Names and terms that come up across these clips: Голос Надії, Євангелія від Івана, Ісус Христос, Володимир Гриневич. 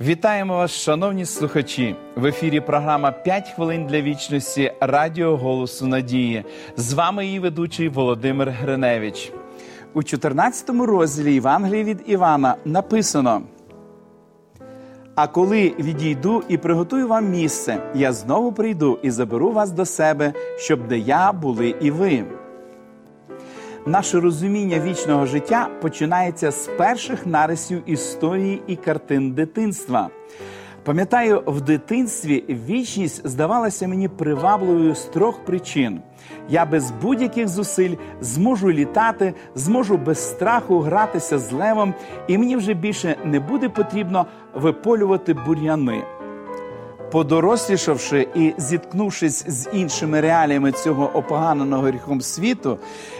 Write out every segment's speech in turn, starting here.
Вітаємо вас, шановні слухачі! В ефірі програма «5 хвилин для вічності» радіо «Голосу Надії». З вами її ведучий Володимир Гриневич. У 14 розділі Євангелії від Івана написано: «А коли відійду і приготую вам місце, я знову прийду і заберу вас до себе, щоб де я були і ви». Наше розуміння вічного життя починається з перших нарисів історії і картин дитинства. Пам'ятаю, в дитинстві вічність здавалася мені привабливою з трьох причин. Я без будь-яких зусиль зможу літати, зможу без страху гратися з левом, і мені вже більше не буде потрібно виполювати бур'яни. Подорослішавши і зіткнувшись з іншими реаліями цього опоганеного гріхом світу,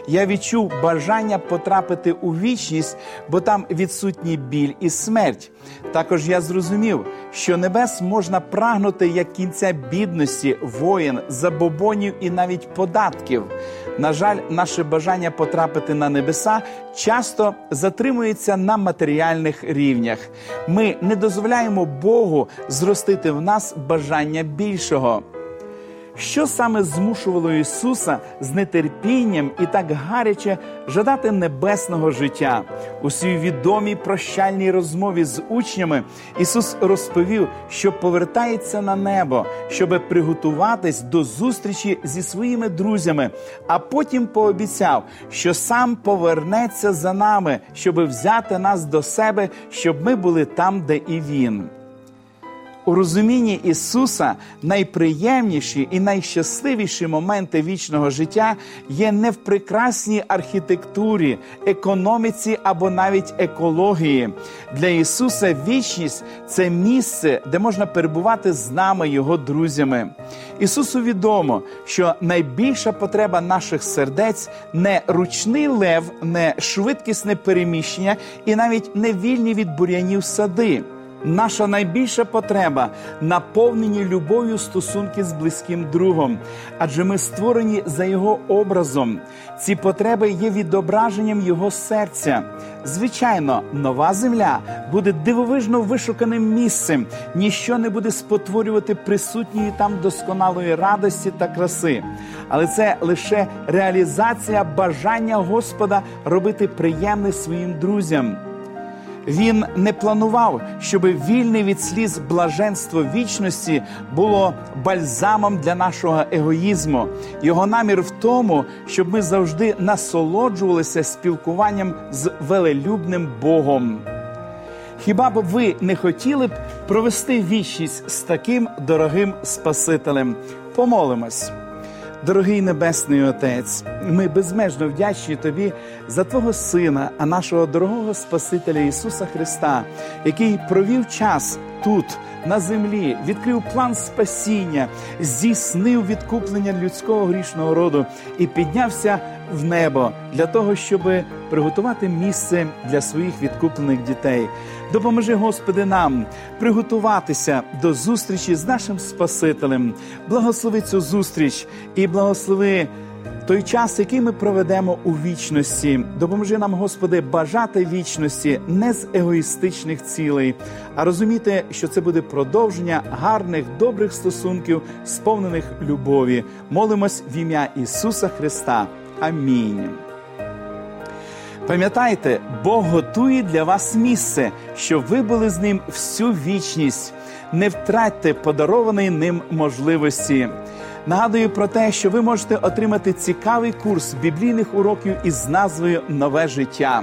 я відчув бажання потрапити у вічність, бо там відсутні біль і смерть. Також я зрозумів, що небес можна прагнути як кінця бідності, воєн, забобонів і навіть податків. На жаль, наше бажання потрапити на небеса часто затримується на матеріальних рівнях. Ми не дозволяємо Богу зростити в нас бажання більшого. Що саме змушувало Ісуса з нетерпінням і так гаряче жадати небесного життя? У своїй відомій прощальній розмові з учнями Ісус розповів, що повертається на небо, щоб приготуватись до зустрічі зі своїми друзями, а потім пообіцяв, що сам повернеться за нами, щоб взяти нас до себе, щоб ми були там, де і Він. У розумінні Ісуса найприємніші і найщасливіші моменти вічного життя є не в прекрасній архітектурі, економіці або навіть екології. Для Ісуса вічність – це місце, де можна перебувати з нами, Його друзями. Ісусу відомо, що найбільша потреба наших сердець – не ручний лев, не швидкісне переміщення і навіть не вільні від бур'янів сади. Наша найбільша потреба – наповнені любов'ю стосунки з близьким другом, адже ми створені за Його образом. Ці потреби є відображенням Його серця. Звичайно, нова земля буде дивовижно вишуканим місцем, ніщо не буде спотворювати присутньої там досконалої радості та краси. Але це лише реалізація бажання Господа робити приємне своїм друзям. Він не планував, щоб вільне від сліз блаженство вічності було бальзамом для нашого егоїзму. Його намір в тому, щоб ми завжди насолоджувалися спілкуванням з велелюбним Богом. Хіба б ви не хотіли б провести вічність з таким дорогим Спасителем? Помолимось. Дорогий Небесний Отець, ми безмежно вдячні Тобі за Твого Сина, а нашого дорогого Спасителя Ісуса Христа, який провів час тут, на землі, відкрив план спасіння, здійснив відкуплення людського грішного роду і піднявся в небо для того, щоб приготувати місце для своїх відкуплених дітей. Допоможи, Господи, нам приготуватися до зустрічі з нашим Спасителем. Благослови цю зустріч і благослови той час, який ми проведемо у вічності. Допоможи нам, Господи, бажати вічності не з егоїстичних цілей, а розуміти, що це буде продовження гарних, добрих стосунків, сповнених любові. Молимось в ім'я Ісуса Христа. Амінь. Пам'ятайте, Бог готує для вас місце, щоб ви були з Ним всю вічність. Не втратьте подарованої Ним можливості. Нагадую про те, що ви можете отримати цікавий курс біблійних уроків із назвою «Нове життя».